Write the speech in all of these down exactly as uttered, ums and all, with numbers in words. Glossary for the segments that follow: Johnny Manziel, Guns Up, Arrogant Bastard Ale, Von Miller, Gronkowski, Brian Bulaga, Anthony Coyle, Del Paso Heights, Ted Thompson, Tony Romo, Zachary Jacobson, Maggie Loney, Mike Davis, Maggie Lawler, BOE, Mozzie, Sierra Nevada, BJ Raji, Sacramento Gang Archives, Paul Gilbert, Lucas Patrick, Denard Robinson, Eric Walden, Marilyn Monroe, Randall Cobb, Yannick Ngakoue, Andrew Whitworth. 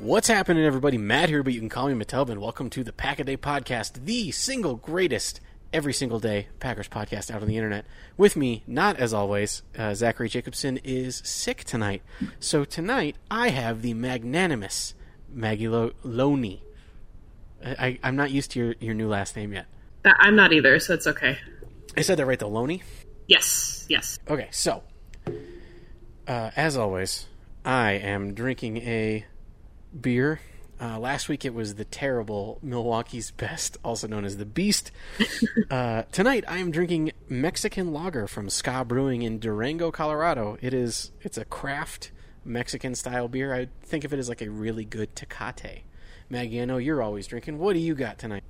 What's happening, everybody? Matt here, but you can call me Metelvin. Welcome to the Pack a Day Podcast, the single greatest every single day Packers podcast out on the internet. With me, not as always, uh, Zachary Jacobson is sick tonight. So tonight, I have the magnanimous Maggie Lo- Loney. I, I, I'm not used to your, your new last name yet. I'm not either, so it's okay. I said that right, though. Loney? Yes, yes. Okay, so, uh, as always, I am drinking a beer. Uh, last week it was the terrible Milwaukee's Best, also known as the Beast. uh, tonight I am drinking Mexican lager from Ska Brewing in Durango, Colorado. It is it's a craft Mexican style beer. I think of it as like a really good Tecate. Maggie, I know you're always drinking. What do you got tonight?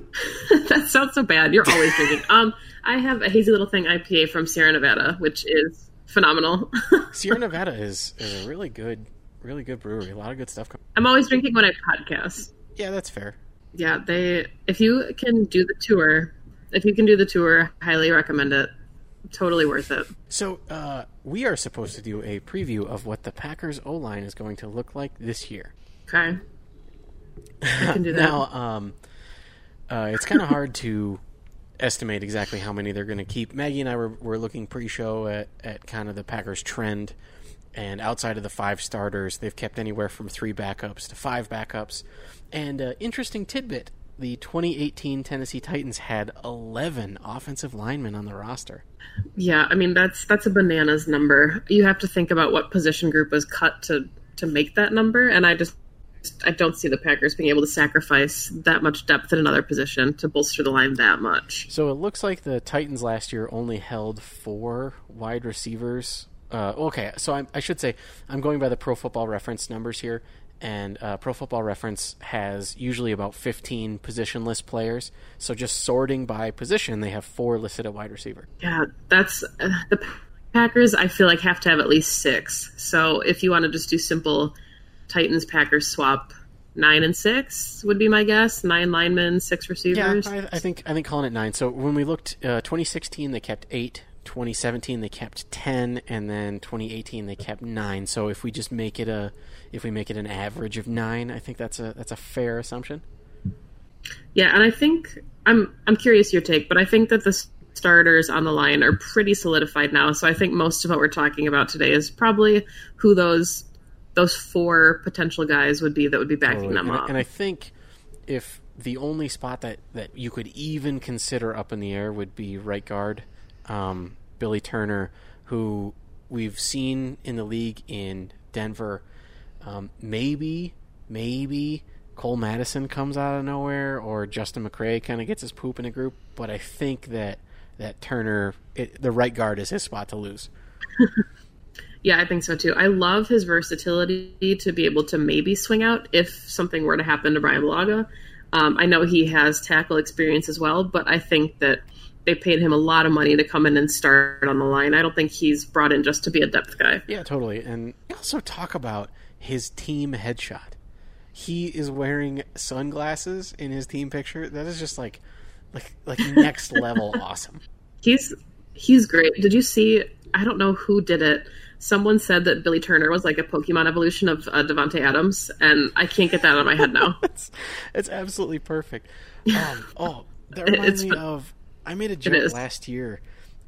That sounds so bad. You're always drinking. Um, I have a Hazy Little Thing I P A from Sierra Nevada, which is phenomenal. Sierra Nevada is, is a really good. Really good brewery. A lot of good stuff. I'm always drinking when I podcast. Yeah, that's fair. Yeah, they. If you can do the tour, if you can do the tour, highly recommend it. Totally worth it. So uh, we are supposed to do a preview of what the Packers O-line is going to look like this year. Okay. I can do that. Now, um, uh, it's kind of hard to estimate exactly how many they're going to keep. Maggie and I were, were looking pre-show at, at kind of the Packers trend. And outside of the five starters, they've kept anywhere from three backups to five backups. And uh, interesting tidbit, the twenty eighteen Tennessee Titans had eleven offensive linemen on the roster. Yeah, I mean, that's that's a bananas number. You have to think about what position group was cut to, to make that number. And I just I don't see the Packers being able to sacrifice that much depth in another position to bolster the line that much. So it looks like the Titans last year only held four wide receivers. Uh, okay, so I'm, I should say I'm going by the Pro Football Reference numbers here, and uh, Pro Football Reference has usually about fifteen positionless players. So just sorting by position, they have four listed at wide receiver. Yeah, that's uh, the Packers. I feel like have to have at least six. So if you want to just do simple Titans Packers swap, nine and six would be my guess. Nine linemen, six receivers. Yeah, I, I think I think calling it nine. So when we looked uh, twenty sixteen, they kept eight. twenty seventeen they kept ten, and then twenty eighteen they kept nine. So if we just make it a if we make it an average of nine, I think that's a that's a fair assumption. Yeah, and I think I'm I'm curious your take, but I think that the starters on the line are pretty solidified now. So I think most of what we're talking about today is probably who those those four potential guys would be that would be backing totally. them and up. I, and I think if the only spot that, that you could even consider up in the air would be right guard, um, Billy Turner, who we've seen in the league in Denver. Um, maybe, maybe Cole Madison comes out of nowhere, or Justin McCray kind of gets his poop in a group. But I think that that Turner, it, the right guard, is his spot to lose. Yeah, I think so too. I love his versatility to be able to maybe swing out if something were to happen to Brian Bulaga. Um, I know he has tackle experience as well, but I think that they paid him a lot of money to come in and start on the line. I don't think he's brought in just to be a depth guy. Yeah, totally. And also talk about his team headshot. He is wearing sunglasses in his team picture. That is just like like like next level awesome. He's he's great. Did you see, I don't know who did it, someone said that Billy Turner was like a Pokemon evolution of uh, Devante Adams, and I can't get that out of my head now. it's, it's absolutely perfect. Um, oh, that reminds me of, I made a joke last year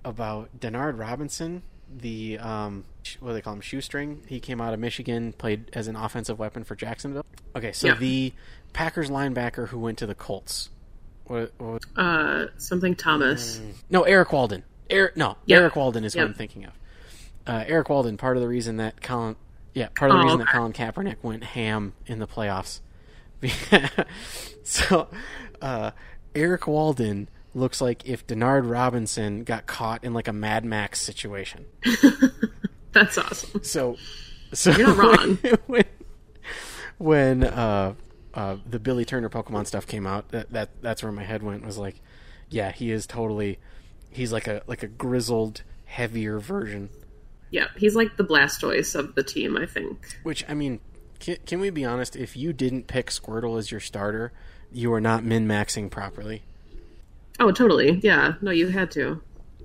about Denard Robinson, the, um, what do they call him, shoestring. He came out of Michigan, played as an offensive weapon for Jacksonville. Okay, so yeah. The Packers linebacker who went to the Colts. What, what was... Uh, something Thomas. Um, no, Eric Walden. Eric, no, yeah. Eric Walden is yeah. what I'm thinking of. Uh, Eric Walden, part of the reason that Colin, yeah, part of the oh, reason okay. that Colin Kaepernick went ham in the playoffs. so, uh, Eric Walden looks like if Denard Robinson got caught in like a Mad Max situation. That's awesome. So, so you're not wrong. When when uh, uh, the Billy Turner Pokemon stuff came out, that, that that's where my head went. Was like, yeah, he is totally. He's like a like a grizzled, heavier version. Yeah, he's like the Blastoise of the team, I think. Which, I mean, can, can we be honest? If you didn't pick Squirtle as your starter, you are not min-maxing properly. Oh, totally. Yeah. No, you had to.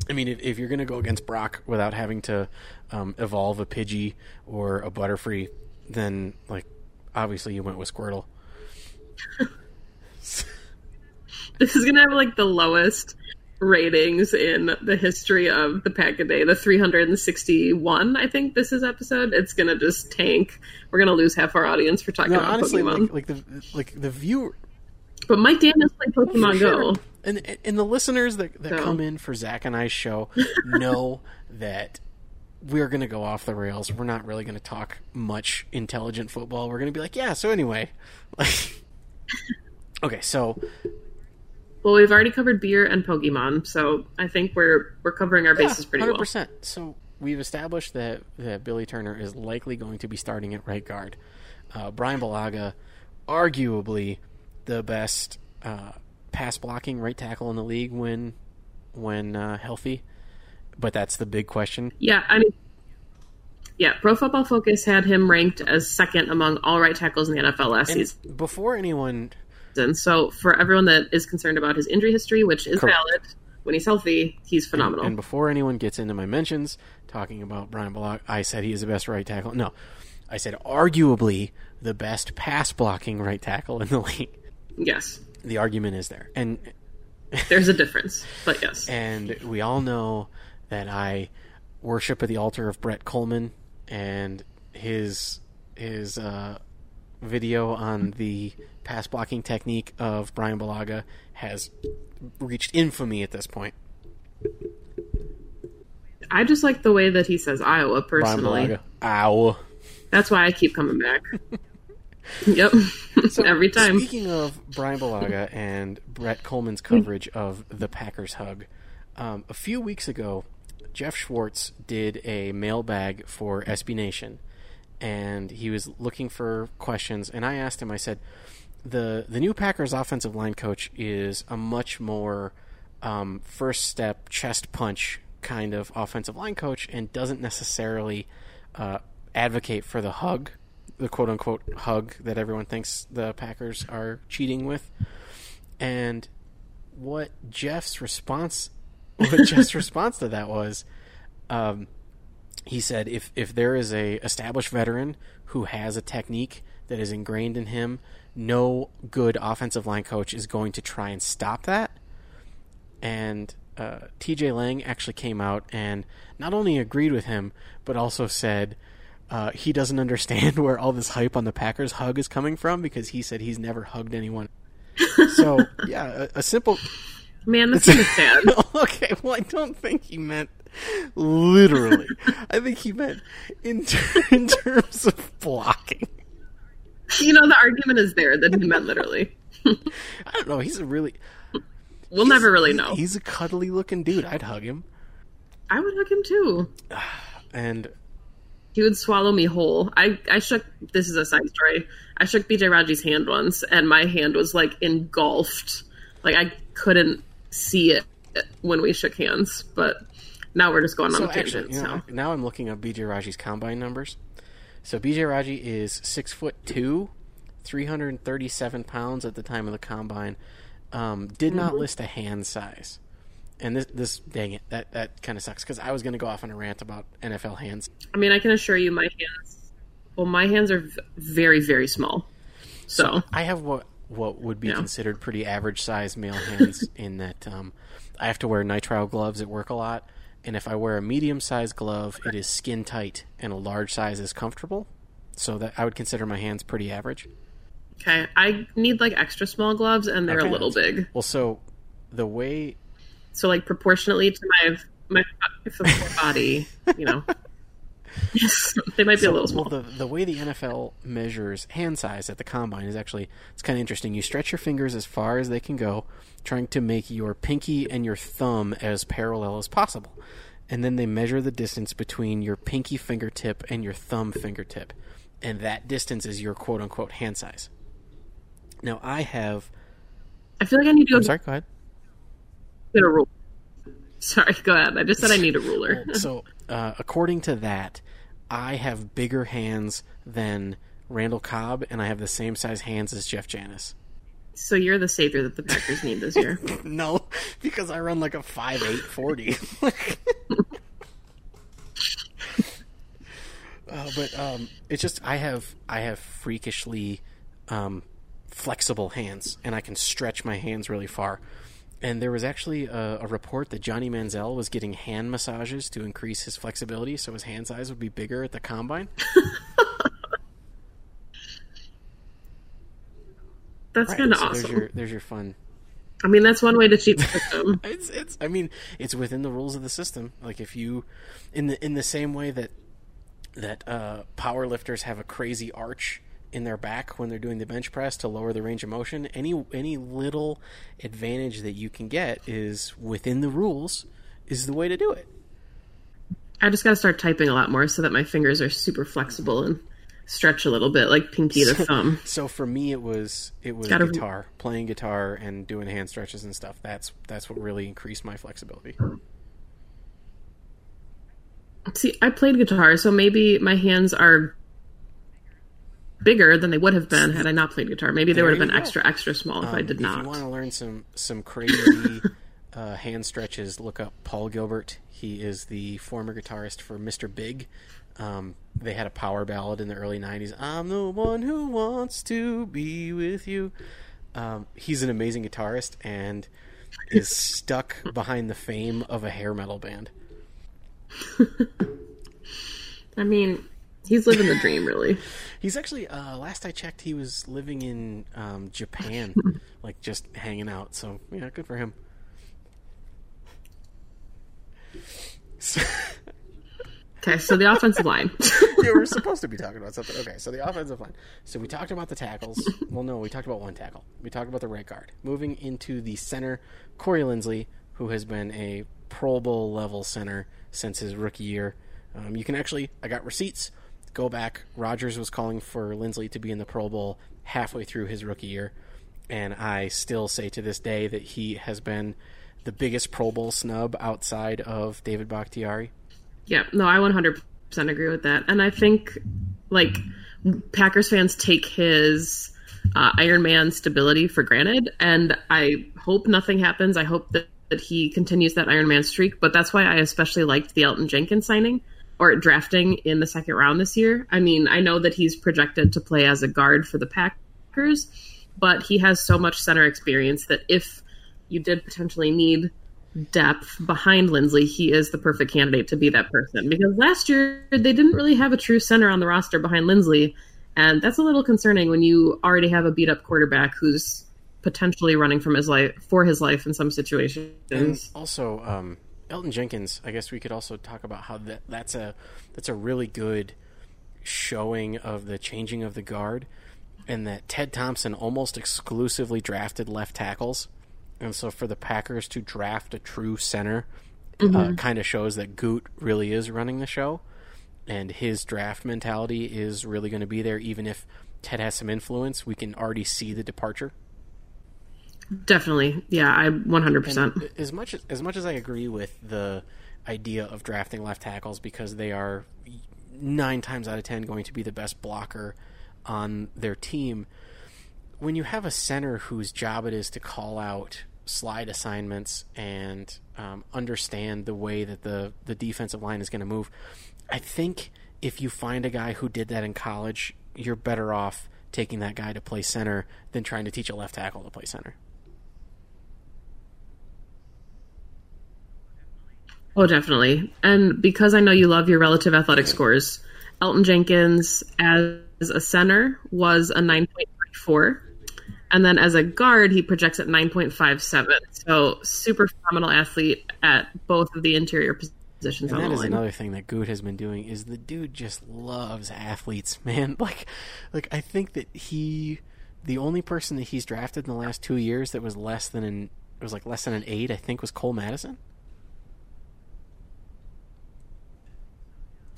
I mean, if, if you're going to go against Brock without having to um, evolve a Pidgey or a Butterfree, then, like, obviously you went with Squirtle. This is going to have, like, the lowest... ratings in the history of the Pack a Day, the three hundred sixty-one, I think this is episode. It's gonna just tank. We're gonna lose half our audience for talking no, about honestly, Pokemon. Like, like the like the viewer. But Mike Davis played Pokemon sure. Go, and and the listeners that, that so. come in for Zach and I's show know that we're gonna go off the rails. We're not really gonna talk much intelligent football. We're gonna be like, yeah. So anyway, like, okay, so. Well, we've already covered beer and Pokemon, so I think we're we're covering our bases yeah, pretty well. one hundred percent. So we've established that, that Billy Turner is likely going to be starting at right guard. Uh, Brian Bulaga, arguably the best uh, pass blocking right tackle in the league when when uh, healthy, but that's the big question. Yeah, I mean, yeah, Pro Football Focus had him ranked as second among all right tackles in the N F L last and season. Before anyone. And so for everyone that is concerned about his injury history, which is Correct. valid, when he's healthy, he's phenomenal. And, and before anyone gets into my mentions talking about Brian Bulaga, I said he is the best right tackle. No, I said arguably the best pass blocking right tackle in the league. Yes. The argument is there. And there's a difference, but yes. And we all know that I worship at the altar of Brett Coleman and his his uh, video on the pass blocking technique of Brian Bulaga has reached infamy at this point. I just like the way that he says Iowa personally. Brian Bulaga, Iowa. That's why I keep coming back. Yep. So, every time. Speaking of Brian Bulaga and Brett Coleman's coverage of the Packers hug, um, a few weeks ago, Jeff Schwartz did a mailbag for S B Nation, and he was looking for questions, and I asked him, I said, The the new Packers offensive line coach is a much more um, first step chest punch kind of offensive line coach and doesn't necessarily uh, advocate for the hug, the quote unquote hug that everyone thinks the Packers are cheating with. And what Jeff's response, what Jeff's response to that was, um, he said, if if there is a established veteran who has a technique that is ingrained in him no good offensive line coach is going to try and stop that. And uh, T J Lang actually came out and not only agreed with him, but also said uh, he doesn't understand where all this hype on the Packers hug is coming from, because he said he's never hugged anyone. So, yeah, a, a simple... Man, that's kind of sad. Okay, well, I don't think he meant literally. I think he meant in, ter- in terms of blocking. You know, the argument is there that he meant literally. I don't know. He's a really... We'll never really know. He's a cuddly-looking dude. I'd hug him. I would hug him, too. And... He would swallow me whole. I, I shook... This is a side story. I shook B J Raji's hand once, and my hand was, like, engulfed. Like, I couldn't see it when we shook hands, but now we're just going so on a tangent. You know, so. Now I'm looking up B J Raji's combine numbers. So B J Raji is six foot two, three hundred thirty-seven pounds at the time of the combine. Um, did mm-hmm. not list a hand size. And this, this dang it, that, that kind of sucks, because I was going to go off on a rant about N F L hands. I mean, I can assure you my hands, well, my hands are very, very small. So, so I have what what would be yeah. considered pretty average size male hands in that um, I have to wear nitrile gloves at work a lot. And if I wear a medium size glove, it is skin tight, and a large size is comfortable. So that I would consider my hands pretty average. Okay. I need like extra small gloves, and they're okay. a little big. Well, so the way... So like proportionately to my my body, you know, they might be so, a little small. Well, the, the way the N F L measures hand size at the combine is actually, it's kind of interesting. You stretch your fingers as far as they can go, trying to make your pinky and your thumb as parallel as possible. And then they measure the distance between your pinky fingertip and your thumb fingertip. And that distance is your quote-unquote hand size. Now, I have... I feel like I need to go... I'm sorry, go ahead. Get a ruler. Sorry, go ahead. I just said I need a ruler. So, uh, according to that, I have bigger hands than Randall Cobb, and I have the same size hands as Jeff Janis. So you're the savior that the Packers need this year. No, because I run like a five eight, forty. uh, but um, it's just I have I have freakishly um, flexible hands, and I can stretch my hands really far. And there was actually a, a report that Johnny Manziel was getting hand massages to increase his flexibility, so his hand size would be bigger at the combine. That's right, kind of so awesome. There's your, there's your fun. I mean, that's one way to cheat the system. it's, it's, I mean, it's within the rules of the system. Like if you, in the in the same way that that uh, power lifters have a crazy arch in their back when they're doing the bench press to lower the range of motion, any any little advantage that you can get is within the rules is the way to do it. I just got to start typing a lot more so that my fingers are super flexible and stretch a little bit, like pinky to so, thumb. So for me, it was it was gotta, guitar, playing guitar and doing hand stretches and stuff. That's that's what really increased my flexibility. See, I played guitar, so maybe my hands are bigger than they would have been had I not played guitar. Maybe they there would have been go. extra, extra small if um, I did if not. If you want to learn some, some crazy uh, hand stretches, look up Paul Gilbert. He is the former guitarist for Mister Big. Um, they had a power ballad in the early nineties. I'm the one who wants to be with you. Um, he's an amazing guitarist and is stuck behind the fame of a hair metal band. I mean... He's living the dream, really. He's actually, uh, last I checked, he was living in um, Japan, like just hanging out. So, yeah, good for him. So... Okay, so the offensive line. Yeah, we're supposed to be talking about something. Okay, so the offensive line. So we talked about the tackles. Well, no, we talked about one tackle. We talked about the right guard. Moving into the center, Corey Linsley, who has been a Pro Bowl-level center since his rookie year. Um, you can actually, I got receipts. Go back, Rodgers was calling for Linsley to be in the Pro Bowl halfway through his rookie year, and I still say to this day that he has been the biggest Pro Bowl snub outside of David Bakhtiari. Yeah, no, I one hundred percent agree with that, and I think, like, Packers fans take his uh, Iron Man stability for granted, and I hope nothing happens. I hope that, that he continues that Iron Man streak, but that's why I especially liked the Elgton Jenkins signing, or drafting in the second round this year. I mean, I know that he's projected to play as a guard for the Pack, kickers, but he has so much center experience that if you did potentially need depth behind Lindsley, he is the perfect candidate to be that person. Because last year, they didn't really have a true center on the roster behind Lindsley, and that's a little concerning when you already have a beat-up quarterback who's potentially running from his life for his life in some situations. And also, um, Elgton Jenkins, I guess we could also talk about how that, that's a that's a really good showing of the changing of the guard, and that Ted Thompson almost exclusively drafted left tackles. And so for the Packers to draft a true center mm-hmm. uh, kind of shows that Goot really is running the show, and his draft mentality is really going to be there. Even if Ted has some influence, we can already see the departure. Definitely. Yeah, I one hundred percent. And as much as, as much as I agree with the idea of drafting left tackles because they are nine times out of ten going to be the best blocker on their team, when you have a center whose job it is to call out slide assignments and um, understand the way that the, the defensive line is going to move, I think if you find a guy who did that in college, you're better off taking that guy to play center than trying to teach a left tackle to play center. Oh, definitely. And because I know you love your relative athletic scores, Elgton Jenkins as a center was a nine point three four. And then as a guard, he projects at nine point five seven. So super phenomenal athlete at both of the interior positions. And that is another thing that Goot has been doing is the dude just loves athletes, man. Like, like I think that he, the only person that he's drafted in the last two years that was less than an, it was like less than an eight, I think was Cole Madison.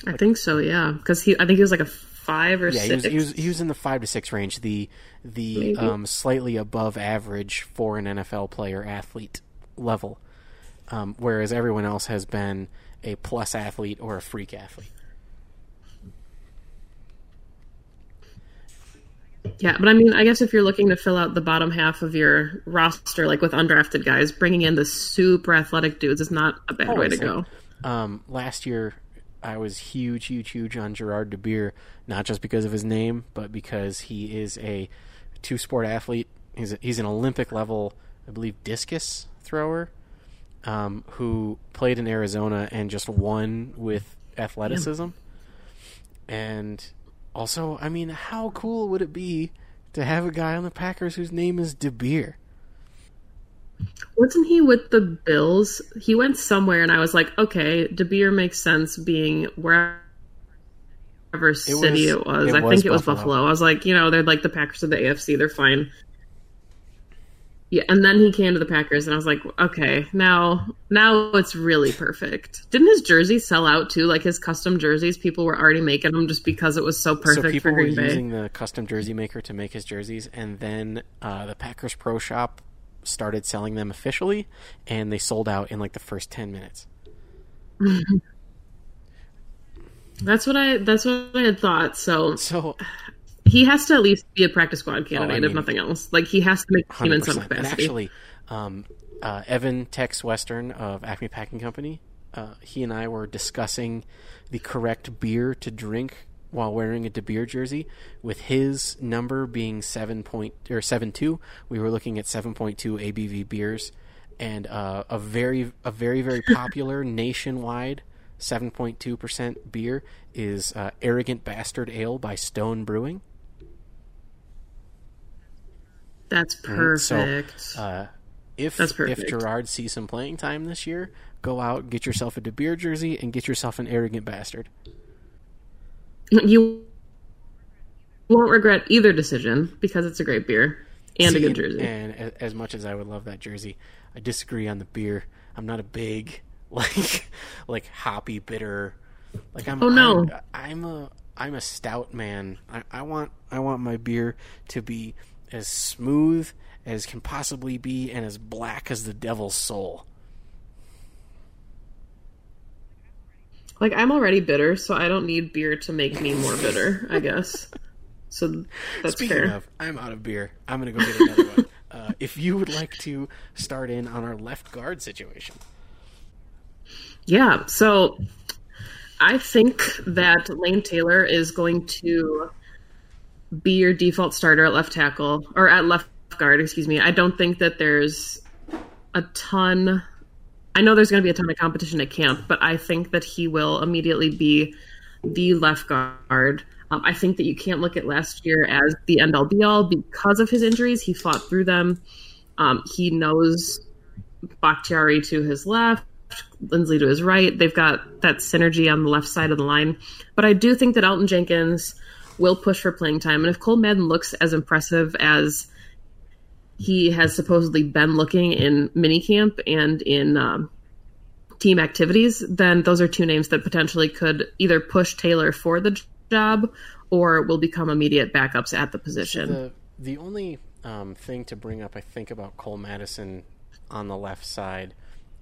I think so, yeah. Because he, I think he was like a five or yeah, six. Yeah, he was, he was, he was in the five to six range. The the um, slightly above average for an N F L player athlete level, um, whereas everyone else has been a plus athlete or a freak athlete. Yeah, but I mean, I guess if you're looking to fill out the bottom half of your roster, like with undrafted guys, bringing in the super athletic dudes is not a bad oh, way to go. Um, last year, I was huge, huge, huge on Gerard De Beer, not just because of his name, but because he is a two-sport athlete. He's a, he's an Olympic-level, I believe, discus thrower um, who played in Arizona and just won with athleticism. Yeah. And also, I mean, how cool would it be to have a guy on the Packers whose name is De Beer? Wasn't he with the Bills? He went somewhere, and I was like, okay, De Beer makes sense being wherever city it was. It was. I think it was Buffalo. Buffalo. I was like, you know, they're like the Packers of the A F C. They're fine. Yeah, and then he came to the Packers, and I was like, okay, now now it's really perfect. Didn't his jersey sell out, too? Like, his custom jerseys, people were already making them just because it was so perfect for Green Bay. So people were using the custom jersey maker to make his jerseys, and then uh, the Packers Pro Shop started selling them officially, and they sold out in like the first ten minutes. That's what I, that's what I had thought. So, so he has to at least be a practice squad candidate, oh, I mean, if nothing else. Like, he has to make the team in some capacity. And actually, um, uh, Evan Tex Western of Acme Packing Company, uh, he and I were discussing the correct beer to drink while wearing a De Beer jersey, with his number being seven point or seven two, we were looking at seven point two A B V beers, and uh, a very a very very popular nationwide seven point two percent beer is uh, Arrogant Bastard Ale by Stone Brewing. That's perfect. So, uh, if That's perfect. if Gerard sees some playing time this year, go out, get yourself a De Beer jersey, and get yourself an Arrogant Bastard. You won't regret either decision because it's a great beer and See, a good jersey. And, and as much as I would love that jersey, I disagree on the beer. I'm not a big like like hoppy bitter. Like I'm. Oh no! I'm, I'm a I'm a stout man. I, I want I want my beer to be as smooth as can possibly be and as black as the devil's soul. Like, I'm already bitter, so I don't need beer to make me more bitter, I guess. So that's Speaking fair. Of, I'm out of beer. I'm going to go get another one. Uh, if you would like to start in on our left guard situation. Yeah, so I think that Lane Taylor is going to be your default starter at left tackle or at left guard, excuse me. I don't think that there's a ton. I know there's going to be a ton of competition at camp, but I think that he will immediately be the left guard. Um, I think that you can't look at last year as the end all be all because of his injuries. He fought through them. Um, he knows Bakhtiari to his left, Lindsley to his right. They've got that synergy on the left side of the line. But I do think that Elgton Jenkins will push for playing time. And if Cole Madden looks as impressive as he has supposedly been looking in minicamp and in um, team activities, then those are two names that potentially could either push Taylor for the job or will become immediate backups at the position. So the, the only um, thing to bring up, I think, about Cole Madison on the left side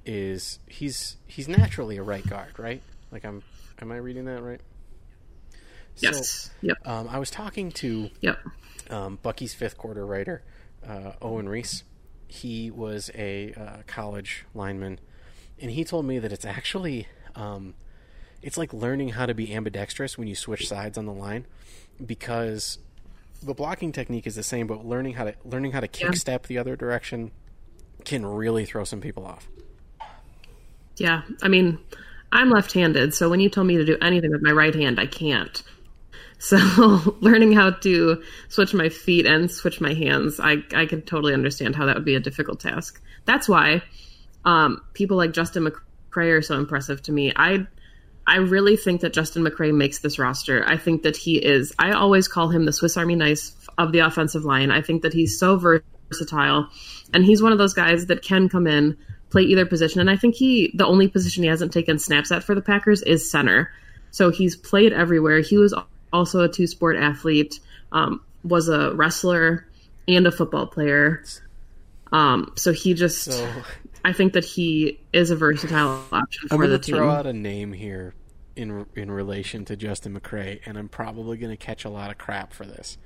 is he's he's naturally a right guard, right? Like, I'm am I reading that right? So, yes. Yep. Um, I was talking to yep. um, Bucky's fifth quarter writer, uh, Owen Reese. He was a uh, college lineman, and he told me that it's actually um, it's like learning how to be ambidextrous when you switch sides on the line, because the blocking technique is the same, but learning how to learning how to kick yeah. step the other direction can really throw some people off. Yeah, I mean, I'm left-handed, so when you tell me to do anything with my right hand, I can't. So learning how to switch my feet and switch my hands, I, I can totally understand how that would be a difficult task. That's why um, people like Justin McCray are so impressive to me. I I really think that Justin McCray makes this roster. I think that he is, I always call him the Swiss Army knife of the offensive line. I think that he's so versatile, and he's one of those guys that can come in, play either position. And I think he, the only position he hasn't taken snaps at for the Packers is center. So he's played everywhere. He was also a two-sport athlete, um, was a wrestler and a football player. Um, so he just, so, I think that he is a versatile option for the team. I'm going to throw out a name here in in relation to Justin McCray, and I'm probably going to catch a lot of crap for this.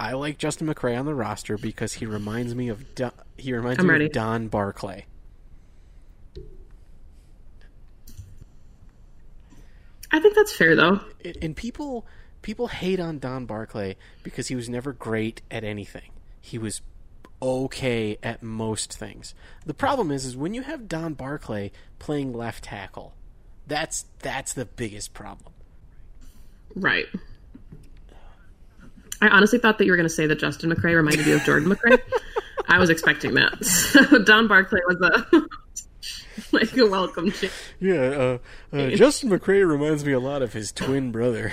I like Justin McCray on the roster because he reminds me of Do- he reminds I'm me ready. of Don Barclay. I think that's fair, though. And people people hate on Don Barclay because he was never great at anything. He was okay at most things. The problem is, is when you have Don Barclay playing left tackle, that's that's the biggest problem. Right. I honestly thought that you were going to say that Justin McCray reminded you of Jordan McCray. I was expecting that. So Don Barclay was a... like a welcome change. Yeah, uh, uh, Justin McCray reminds me a lot of his twin brother.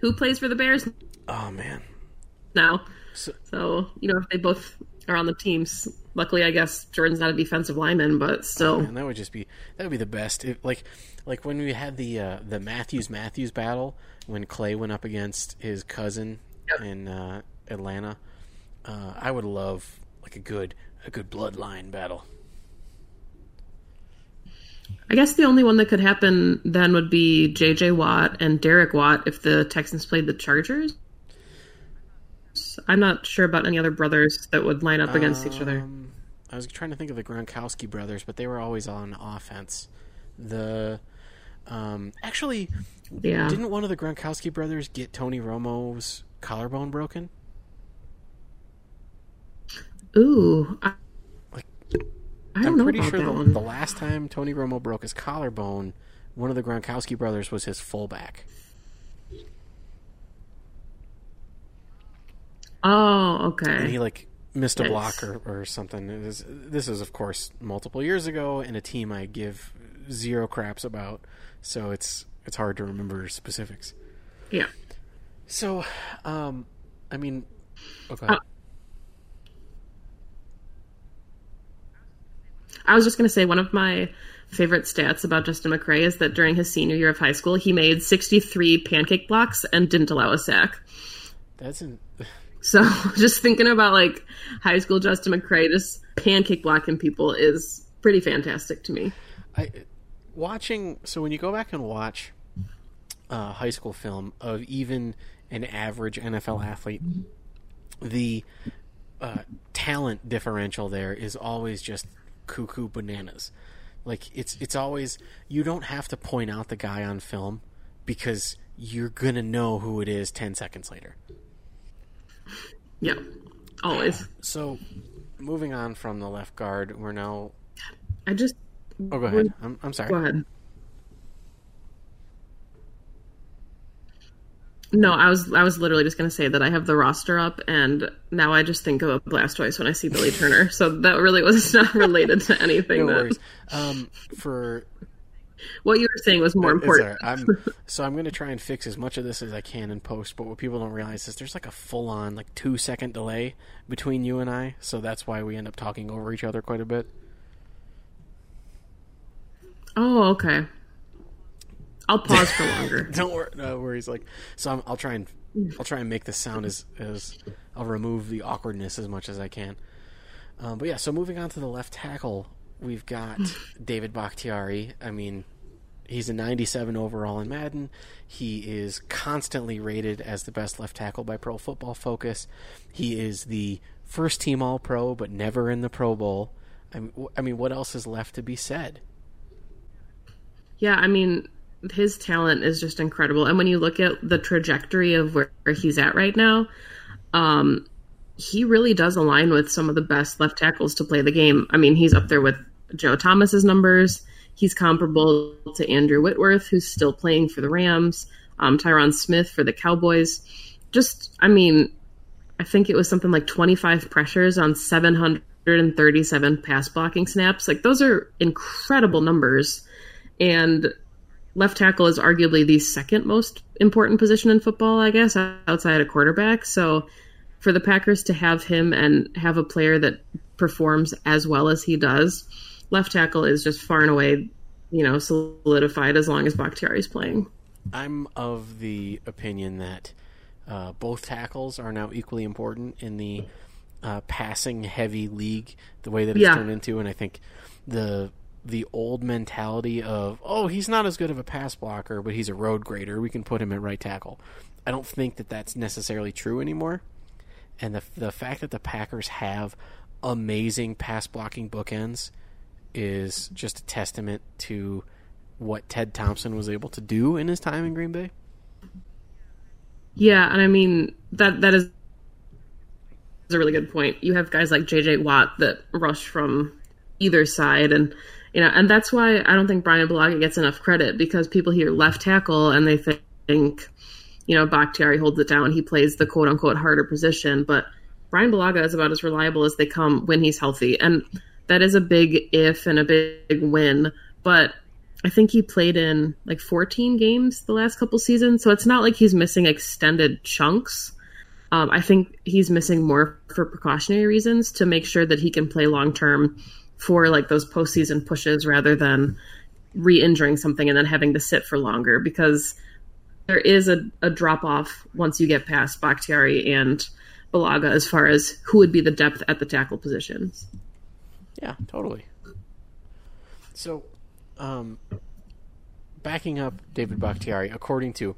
Who plays for the Bears? Oh, man. Now. So, so, you know, if they both are on the teams, luckily, I guess, Jordan's not a defensive lineman, but still. Oh, man, that would just be, that would be the best. If, like, like when we had the uh, the Matthews-Matthews battle, when Clay went up against his cousin yep. in uh, Atlanta, uh, I would love... Like a good, a good bloodline battle. I guess the only one that could happen then would be J J Watt and Derek Watt if the Texans played the Chargers. I'm not sure about any other brothers that would line up against um, each other. I was trying to think of the Gronkowski brothers, but they were always on offense. The um, actually, yeah. Didn't one of the Gronkowski brothers get Tony Romo's collarbone broken? Ooh, I, like, I don't I'm know pretty about sure that the, one. the last time Tony Romo broke his collarbone, one of the Gronkowski brothers was his fullback. Oh, okay. And he like missed yes. a block or, or something. It was, this is, of course, multiple years ago, and a team I give zero craps about, so it's it's hard to remember specifics. Yeah. So, um, I mean, okay. Uh, I was just going to say one of my favorite stats about Justin McCray is that during his senior year of high school, he made sixty-three pancake blocks and didn't allow a sack. That's an... So just thinking about like high school Justin McCray just pancake blocking people is pretty fantastic to me. I watching so when you go back and watch uh, high school film of even an average N F L athlete, the uh, talent differential there is always just cuckoo bananas. Like it's it's always, you don't have to point out the guy on film because you're going to know who it is ten seconds later. Yeah, always. So moving on from the left guard, we're now... I just... Oh, go ahead. I'm, I'm sorry. Go ahead. No, I was I was literally just going to say that I have the roster up, and now I just think about Blastoise when I see Billy Turner. So that really was not related to anything. No that... worries. Um, for... What you were saying was more important. Right. I'm, so I'm going to try and fix as much of this as I can in post, but what people don't realize is there's like a full-on like two-second delay between you and I, so that's why we end up talking over each other quite a bit. Oh, okay. I'll pause for longer. Don't worry. No worries. Like, so I'm, I'll try and I'll try and make this sound as as I'll remove the awkwardness as much as I can. Um, but yeah, so moving on to the left tackle. We've got David Bakhtiari. I mean, he's a ninety-seven overall in Madden. He is constantly rated as the best left tackle by Pro Football Focus. He is the first team All-Pro, but never in the Pro Bowl. I mean, I mean, what else is left to be said? Yeah, I mean, his talent is just incredible. And when you look at the trajectory of where he's at right now, um, he really does align with some of the best left tackles to play the game. I mean, he's up there with Joe Thomas's numbers. He's comparable to Andrew Whitworth, who's still playing for the Rams, um, Tyron Smith for the Cowboys. Just, I mean, I think it was something like twenty-five pressures on seven hundred thirty-seven pass blocking snaps. Like, those are incredible numbers. And left tackle is arguably the second most important position in football, I guess, outside of quarterback. So for the Packers to have him and have a player that performs as well as he does, left tackle is just far and away, you know, solidified as long as Bakhtiari's playing. I'm of the opinion that uh, both tackles are now equally important in the uh, passing-heavy league, the way that it's yeah. turned into. And I think the the old mentality of, oh, he's not as good of a pass blocker, but he's a road grader, we can put him at right tackle. I don't think that that's necessarily true anymore. And the the fact that the Packers have amazing pass-blocking bookends is just a testament to what Ted Thompson was able to do in his time in Green Bay. Yeah, and I mean, that that is a really good point. You have guys like J J Watt that rush from either side, and you know, and that's why I don't think Brian Bulaga gets enough credit, because people hear left tackle and they think, you know, Bakhtiari holds it down. He plays the quote-unquote harder position. But Brian Bulaga is about as reliable as they come when he's healthy. And that is a big if and a big win. But I think he played in, like, fourteen games the last couple seasons. So it's not like he's missing extended chunks. Um, I think he's missing more for precautionary reasons to make sure that he can play long-term for, like, those postseason pushes rather than re-injuring something and then having to sit for longer, because there is a, a drop-off once you get past Bakhtiari and Bulaga as far as who would be the depth at the tackle positions. Yeah, totally. So, um, backing up David Bakhtiari, according to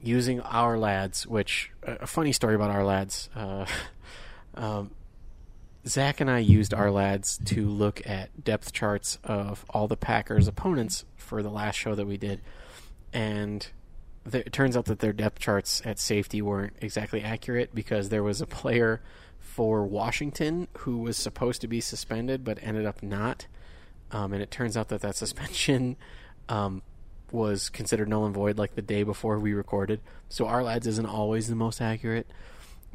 using Our Lads, which, uh, a funny story about Our Lads, uh, um, Zach and I used Our Lads to look at depth charts of all the Packers' opponents for the last show that we did, and it turns out that their depth charts at safety weren't exactly accurate, because there was a player for Washington who was supposed to be suspended but ended up not. Um, and it turns out that that suspension um, was considered null and void like the day before we recorded. So Our Lads isn't always the most accurate.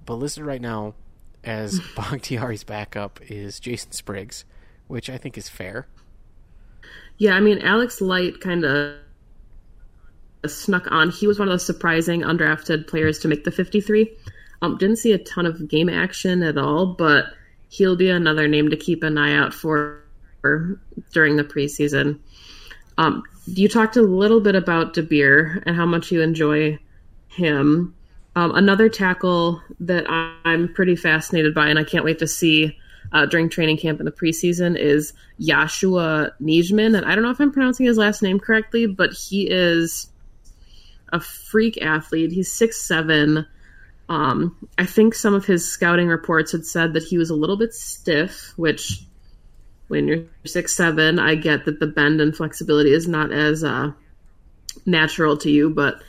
But listed right now as Bakhtiari's backup is Jason Spriggs, which I think is fair. Yeah, I mean, Alex Light kind of snuck on. He was one of those surprising undrafted players to make the fifty-three. Um, didn't see a ton of game action at all, but he'll be another name to keep an eye out for during the preseason. Um, you talked a little bit about De Beer and how much you enjoy him. Um, another tackle that I'm pretty fascinated by, and I can't wait to see uh, during training camp and the preseason, is Yashua Nijman. And I don't know if I'm pronouncing his last name correctly, but he is a freak athlete. He's six seven. Um, I think some of his scouting reports had said that he was a little bit stiff, which when you're six seven, I get that the bend and flexibility is not as uh, natural to you, but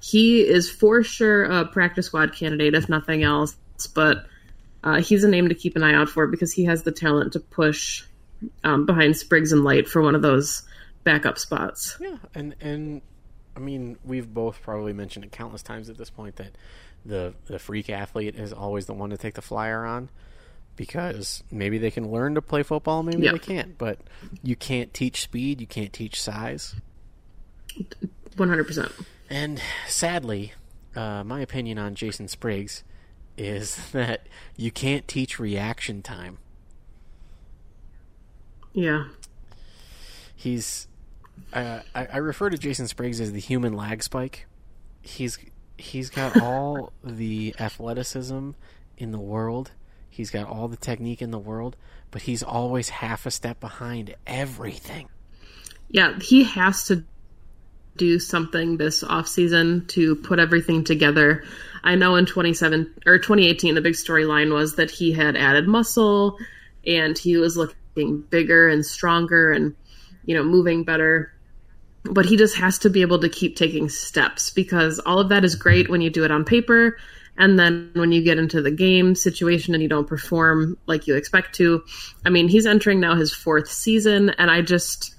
he is for sure a practice squad candidate, if nothing else. But uh, he's a name to keep an eye out for because he has the talent to push um, behind Spriggs and Light for one of those backup spots. Yeah, and and I mean, we've both probably mentioned it countless times at this point that the the freak athlete is always the one to take the flyer on, because maybe they can learn to play football, maybe yep. they can't. But you can't teach speed, you can't teach size. one hundred percent. And sadly, uh, my opinion on Jason Spriggs is that you can't teach reaction time. Yeah. He's... Uh, I, I refer to Jason Spriggs as the human lag spike. He's He's got all the athleticism in the world. He's got all the technique in the world, but he's always half a step behind everything. Yeah, he has to do something this offseason to put everything together. I know in twenty-seven or twenty eighteen, the big storyline was that he had added muscle and he was looking bigger and stronger and, you know, moving better. But he just has to be able to keep taking steps, because all of that is great when you do it on paper. And then when you get into the game situation and you don't perform like you expect to, I mean, he's entering now his fourth season. And I just,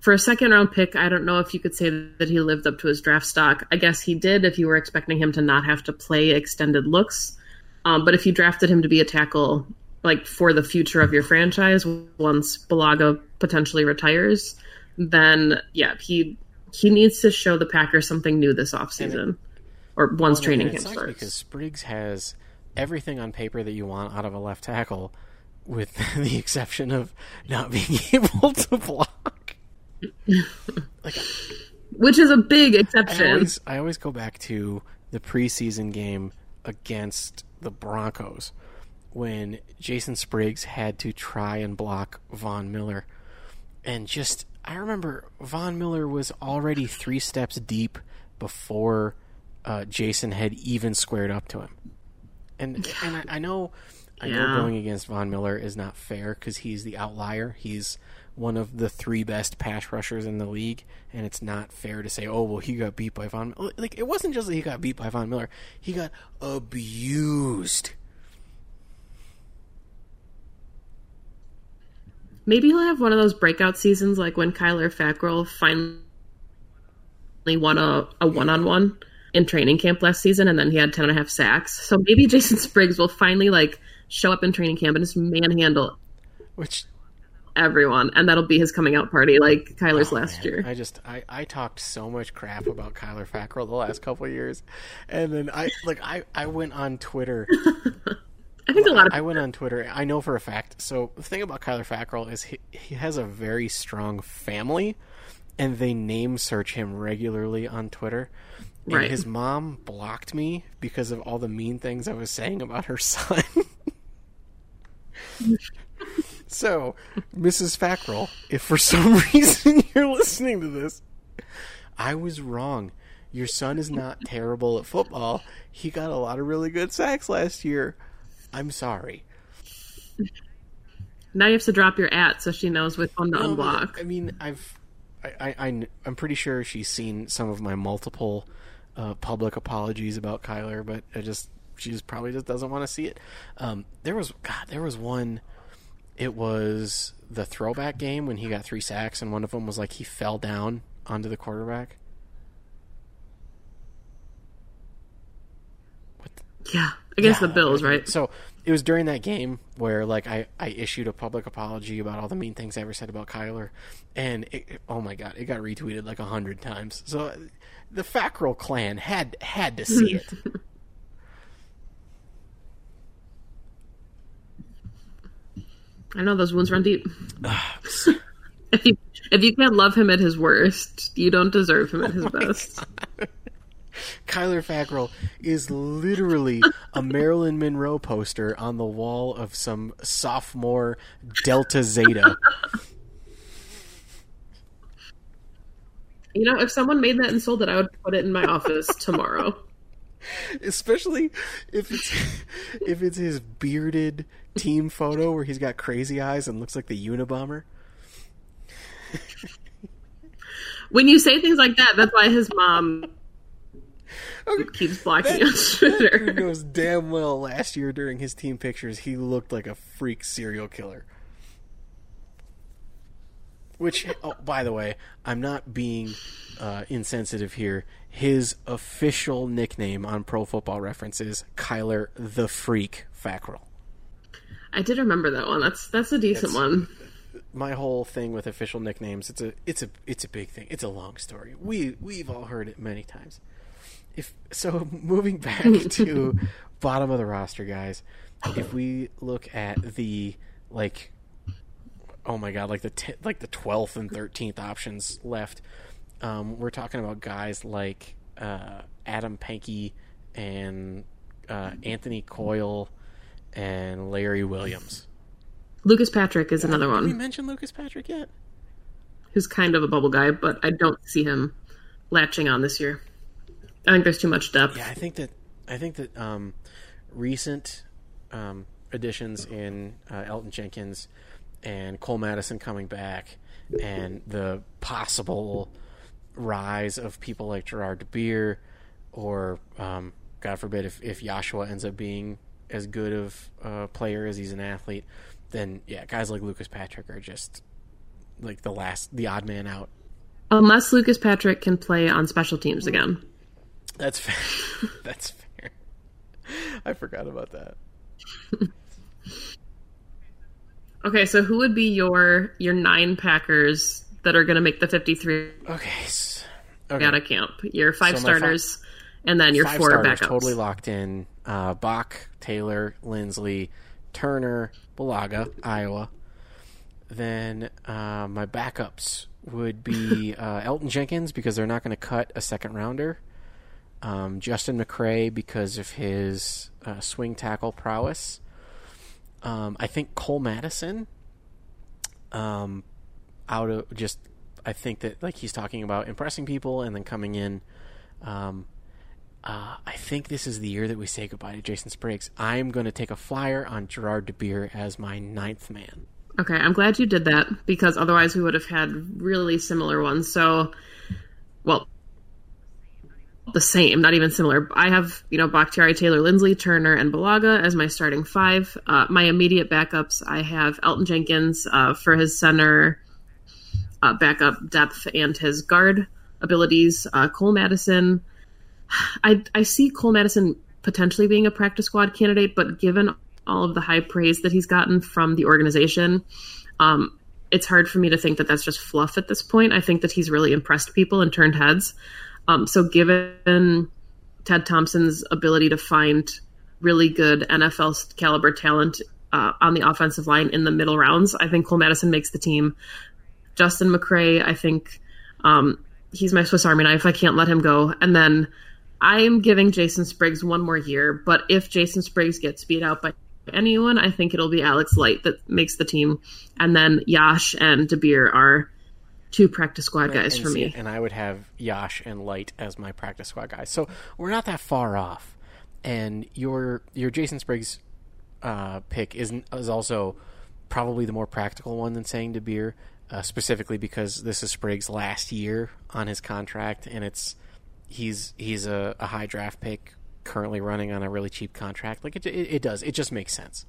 for a second round pick, I don't know if you could say that he lived up to his draft stock. I guess he did if you were expecting him to not have to play extended looks. Um, but if you drafted him to be a tackle, like for the future of your franchise, once Bulaga potentially retires, then yeah, he, he needs to show the Packers something new this offseason. Or once well, training camp starts. Because Spriggs has everything on paper that you want out of a left tackle, with the exception of not being able to block. Like, which is a big exception. I always, I always go back to the preseason game against the Broncos when Jason Spriggs had to try and block Von Miller. And just, I remember Von Miller was already three steps deep before... Uh, Jason had even squared up to him. And and I, I know I yeah. know going against Von Miller is not fair because he's the outlier. He's one of the three best pass rushers in the league, and it's not fair to say, oh, well, he got beat by Von Miller. Like, it wasn't just that he got beat by Von Miller. He got abused. Maybe he'll have one of those breakout seasons like when Kyler Fackrell finally won a, a one-on-one in training camp last season, and then he had ten and a half sacks. So maybe Jason Spriggs will finally like show up in training camp and just manhandle which everyone, and that'll be his coming out party, like Kyler's oh, last man. year. I just I, I talked so much crap about Kyler Fackrell the last couple of years, and then I like I, I went on Twitter. I think a lot. Of- I went on Twitter. I know for a fact. So the thing about Kyler Fackrell is he he has a very strong family, and they name search him regularly on Twitter. And right. his mom blocked me because of all the mean things I was saying about her son. So, Missus Fackrell, if for some reason you're listening to this, I was wrong. Your son is not terrible at football. He got a lot of really good sacks last year. I'm sorry. Now you have to drop your at so she knows which one to no, unblock. I mean, I've... I, I, I'm pretty sure she's seen some of my multiple uh, public apologies about Kyler, but I just she just probably just doesn't want to see it. Um, there was God, there was one. It was the throwback game when he got three sacks, and one of them was like he fell down onto the quarterback. What the, yeah, against yeah, the Bills, right? So it was during that game where, like, I, I issued a public apology about all the mean things I ever said about Kyler, and it, it, oh my god, it got retweeted like a hundred times. So the Fackrell clan had had to see it. I know those wounds run deep. if you if you can't love him at his worst, you don't deserve him at his oh best. God. Kyler Fackrell is literally a Marilyn Monroe poster on the wall of some sophomore Delta Zeta. You know, if someone made that and sold it, I would put it in my office tomorrow. Especially if it's if it's his bearded team photo where he's got crazy eyes and looks like the Unabomber. When you say things like that, that's why his mom Okay. Keeps blocking that, you on Twitter. That dude knows damn well last year during his team pictures he looked like a freak serial killer. Which, oh, by the way, I'm not being uh, insensitive here. His official nickname on Pro Football Reference is Kyler the Freak Fackrell. I did remember that one. That's that's a decent that's, one. My whole thing with official nicknames, it's a it's a it's a big thing. It's a long story. We we've all heard it many times. If so, moving back to bottom of the roster, guys. If we look at the like. Oh my God! Like the t- like the twelfth and thirteenth options left. Um, we're talking about guys like uh, Adam Penke and uh, Anthony Coyle and Larry Williams. Lucas Patrick is another uh, one. Did we mention Lucas Patrick yet? Who's kind of a bubble guy, but I don't see him latching on this year. I think there's too much depth. Yeah, I think that I think that um, recent um, additions in uh, Elgton Jenkins. And Cole Madison coming back, and the possible rise of people like Gerard De Beer, or um, God forbid if, if Yashua ends up being as good of a player as he's an athlete, then yeah, guys like Lucas Patrick are just like the last, the odd man out. Unless Lucas Patrick can play on special teams again. That's fair. That's fair. I forgot about that. Okay, so who would be your your nine Packers that are going to make the fifty-three? Okay, okay. Out of camp, your five so starters, five, and then your four backups. Totally locked in. Uh, Bach, Taylor, Lindsley, Turner, Balaga, Iowa. Then uh, my backups would be uh, Elgton Jenkins because they're not going to cut a second rounder. Um, Justin McCray because of his uh, swing tackle prowess. Um, I think Cole Madison, um, out of just, I think that like he's talking about impressing people and then coming in. Um, uh, I think this is the year that we say goodbye to Jason Spriggs. I'm going to take a flyer on Gerard De Beer as my ninth man. Okay, I'm glad you did that because otherwise we would have had really similar ones. So, well, the same, not even similar. I have, you know, Bakhtiari, Taylor, Lindsley, Turner, and Balaga as my starting five. Uh, my immediate backups, I have Elgton Jenkins uh, for his center uh, backup depth and his guard abilities. Uh, Cole Madison, I, I see Cole Madison potentially being a practice squad candidate, but given all of the high praise that he's gotten from the organization, um, it's hard for me to think that that's just fluff at this point. I think that he's really impressed people and turned heads. Um, so given Ted Thompson's ability to find really good N F L caliber talent uh, on the offensive line in the middle rounds, I think Cole Madison makes the team. Justin McCray, I think um, he's my Swiss Army knife. I can't let him go. And then I am giving Jason Spriggs one more year. But if Jason Spriggs gets beat out by anyone, I think it'll be Alex Light that makes the team. And then Yash and De Beer are two practice squad guys and, for me. And I would have Yash and Light as my practice squad guys. So we're not that far off. And your your Jason Spriggs uh, pick is, is also probably the more practical one than saying De Beer, uh, specifically because this is Spriggs' last year on his contract, and it's he's he's a, a high draft pick currently running on a really cheap contract. Like it, it, it does. It just makes sense.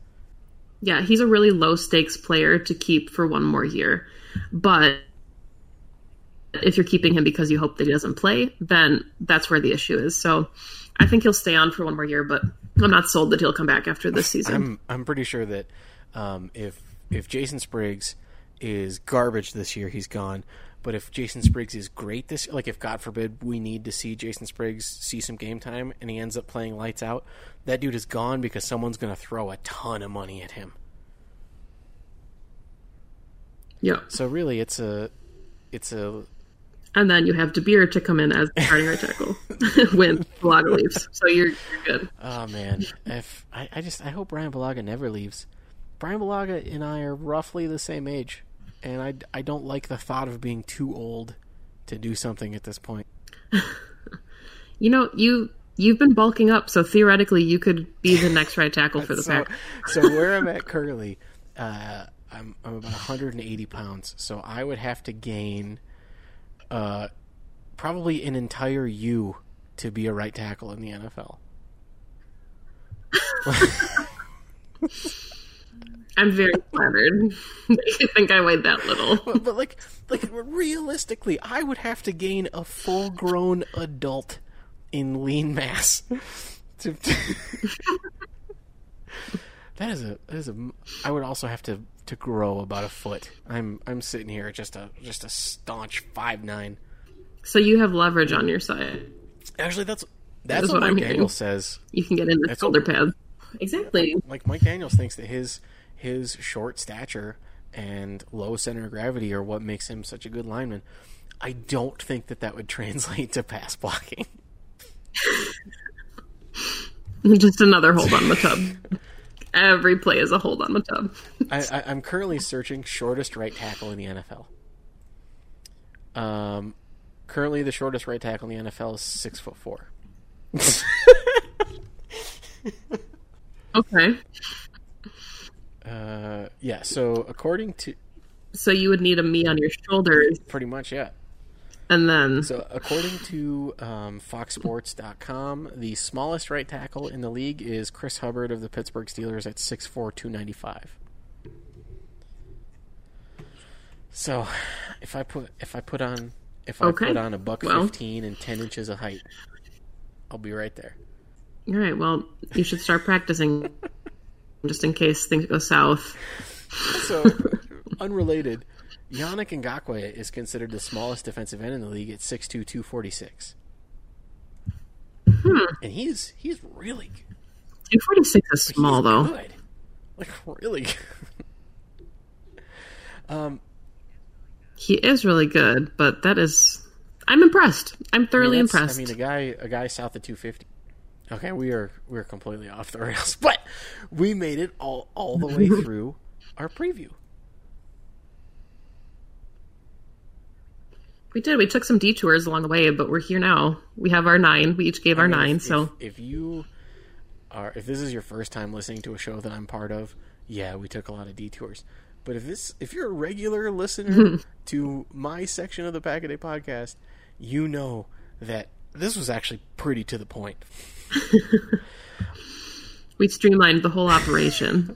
Yeah, he's a really low-stakes player to keep for one more year. But if you're keeping him because you hope that he doesn't play, then that's where the issue is. So I think he'll stay on for one more year, but I'm not sold that he'll come back after this season. I'm, I'm pretty sure that um, if if Jason Spriggs is garbage this year, he's gone. But if Jason Spriggs is great this year, like if, God forbid, we need to see Jason Spriggs see some game time and he ends up playing lights out, that dude is gone because someone's going to throw a ton of money at him. Yeah. So really it's a it's a... And then you have De Beer to come in as the starting right tackle when Balaga leaves. So you're, you're good. Oh, man. If I, I just I hope Brian Balaga never leaves. Brian Balaga and I are roughly the same age, and I, I don't like the thought of being too old to do something at this point. You know, you, you've been bulking up, so theoretically you could be the next right tackle for the so, Pack. So where I'm at currently, uh, I'm, I'm about one hundred eighty pounds, so I would have to gain... Uh, probably an entire U to be a right tackle in the N F L. I'm very flattered. I think I weighed that little. But, but like, like realistically, I would have to gain a full-grown adult in lean mass. To, to that is a that is a. I would also have to, to grow about a foot. I'm I'm sitting here at just a just a staunch five nine. So you have leverage on your side. Actually, that's that's that what, what Mike I'm Daniels says. You can get in the that's shoulder pads. Exactly. Like Mike Daniels thinks that his. His short stature and low center of gravity are what makes him such a good lineman. I don't think that that would translate to pass blocking. Just another hold on the tub. Every play is a hold on the tub. I, I, I'm currently searching shortest right tackle in the N F L. Um, currently the shortest right tackle in the N F L is six foot four. Okay. Uh, yeah, so according to... So you would need a knee on your shoulders. Pretty much, yeah. And then... So according to um, fox sports dot com, the smallest right tackle in the league is Chris Hubbard of the Pittsburgh Steelers at six four, two ninety-five. So if I put if I put on if I okay. put on a buck well, fifteen and ten inches of height, I'll be right there. All right, well, you should start practicing... Just in case things go south. So, unrelated, Yannick Ngakoue is considered the smallest defensive end in the league at six two, two forty-six. Hmm. And he's he's really good. two forty-six is small, he's though. Good. Like, really good. um, he is really good, but that is... I'm impressed. I'm thoroughly I mean, impressed. I mean, a guy, a guy south of two fifty. Okay, we are we are completely off the rails, but we made it all, all the way through our preview. We did. We took some detours along the way, but we're here now. We have our nine. We each gave I our mean, nine. If, so, if, if you are, if this is your first time listening to a show that I'm part of, yeah, we took a lot of detours. But if this, if you're a regular listener to my section of the Pack-A-Day podcast, you know that this was actually pretty to the point. We streamlined the whole operation.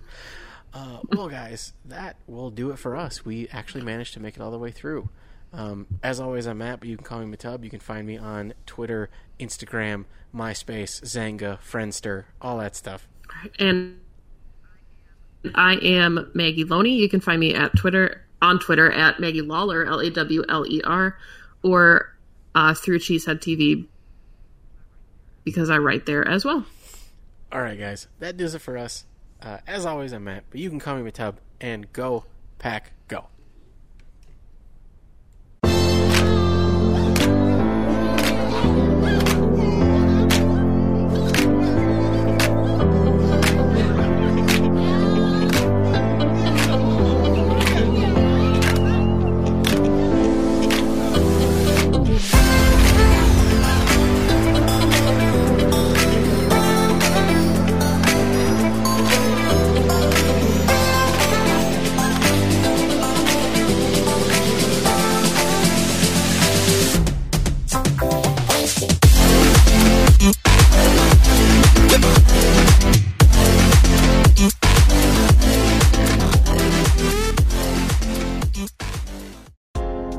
uh, well, guys, that will do it for us. We actually managed to make it all the way through. Um, as always, I'm Matt, but you can call me Matub. You can find me on Twitter, Instagram, MySpace, Zanga, Friendster, all that stuff. And I am Maggie Loney. You can find me at Twitter on Twitter at Maggie Lawler, L A W L E R, or uh, through Cheesehead T V. Because I write there as well. All right, guys. That does it for us. Uh, as always, I'm Matt, but you can call me Matub. And go, Pack, go.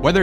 Whether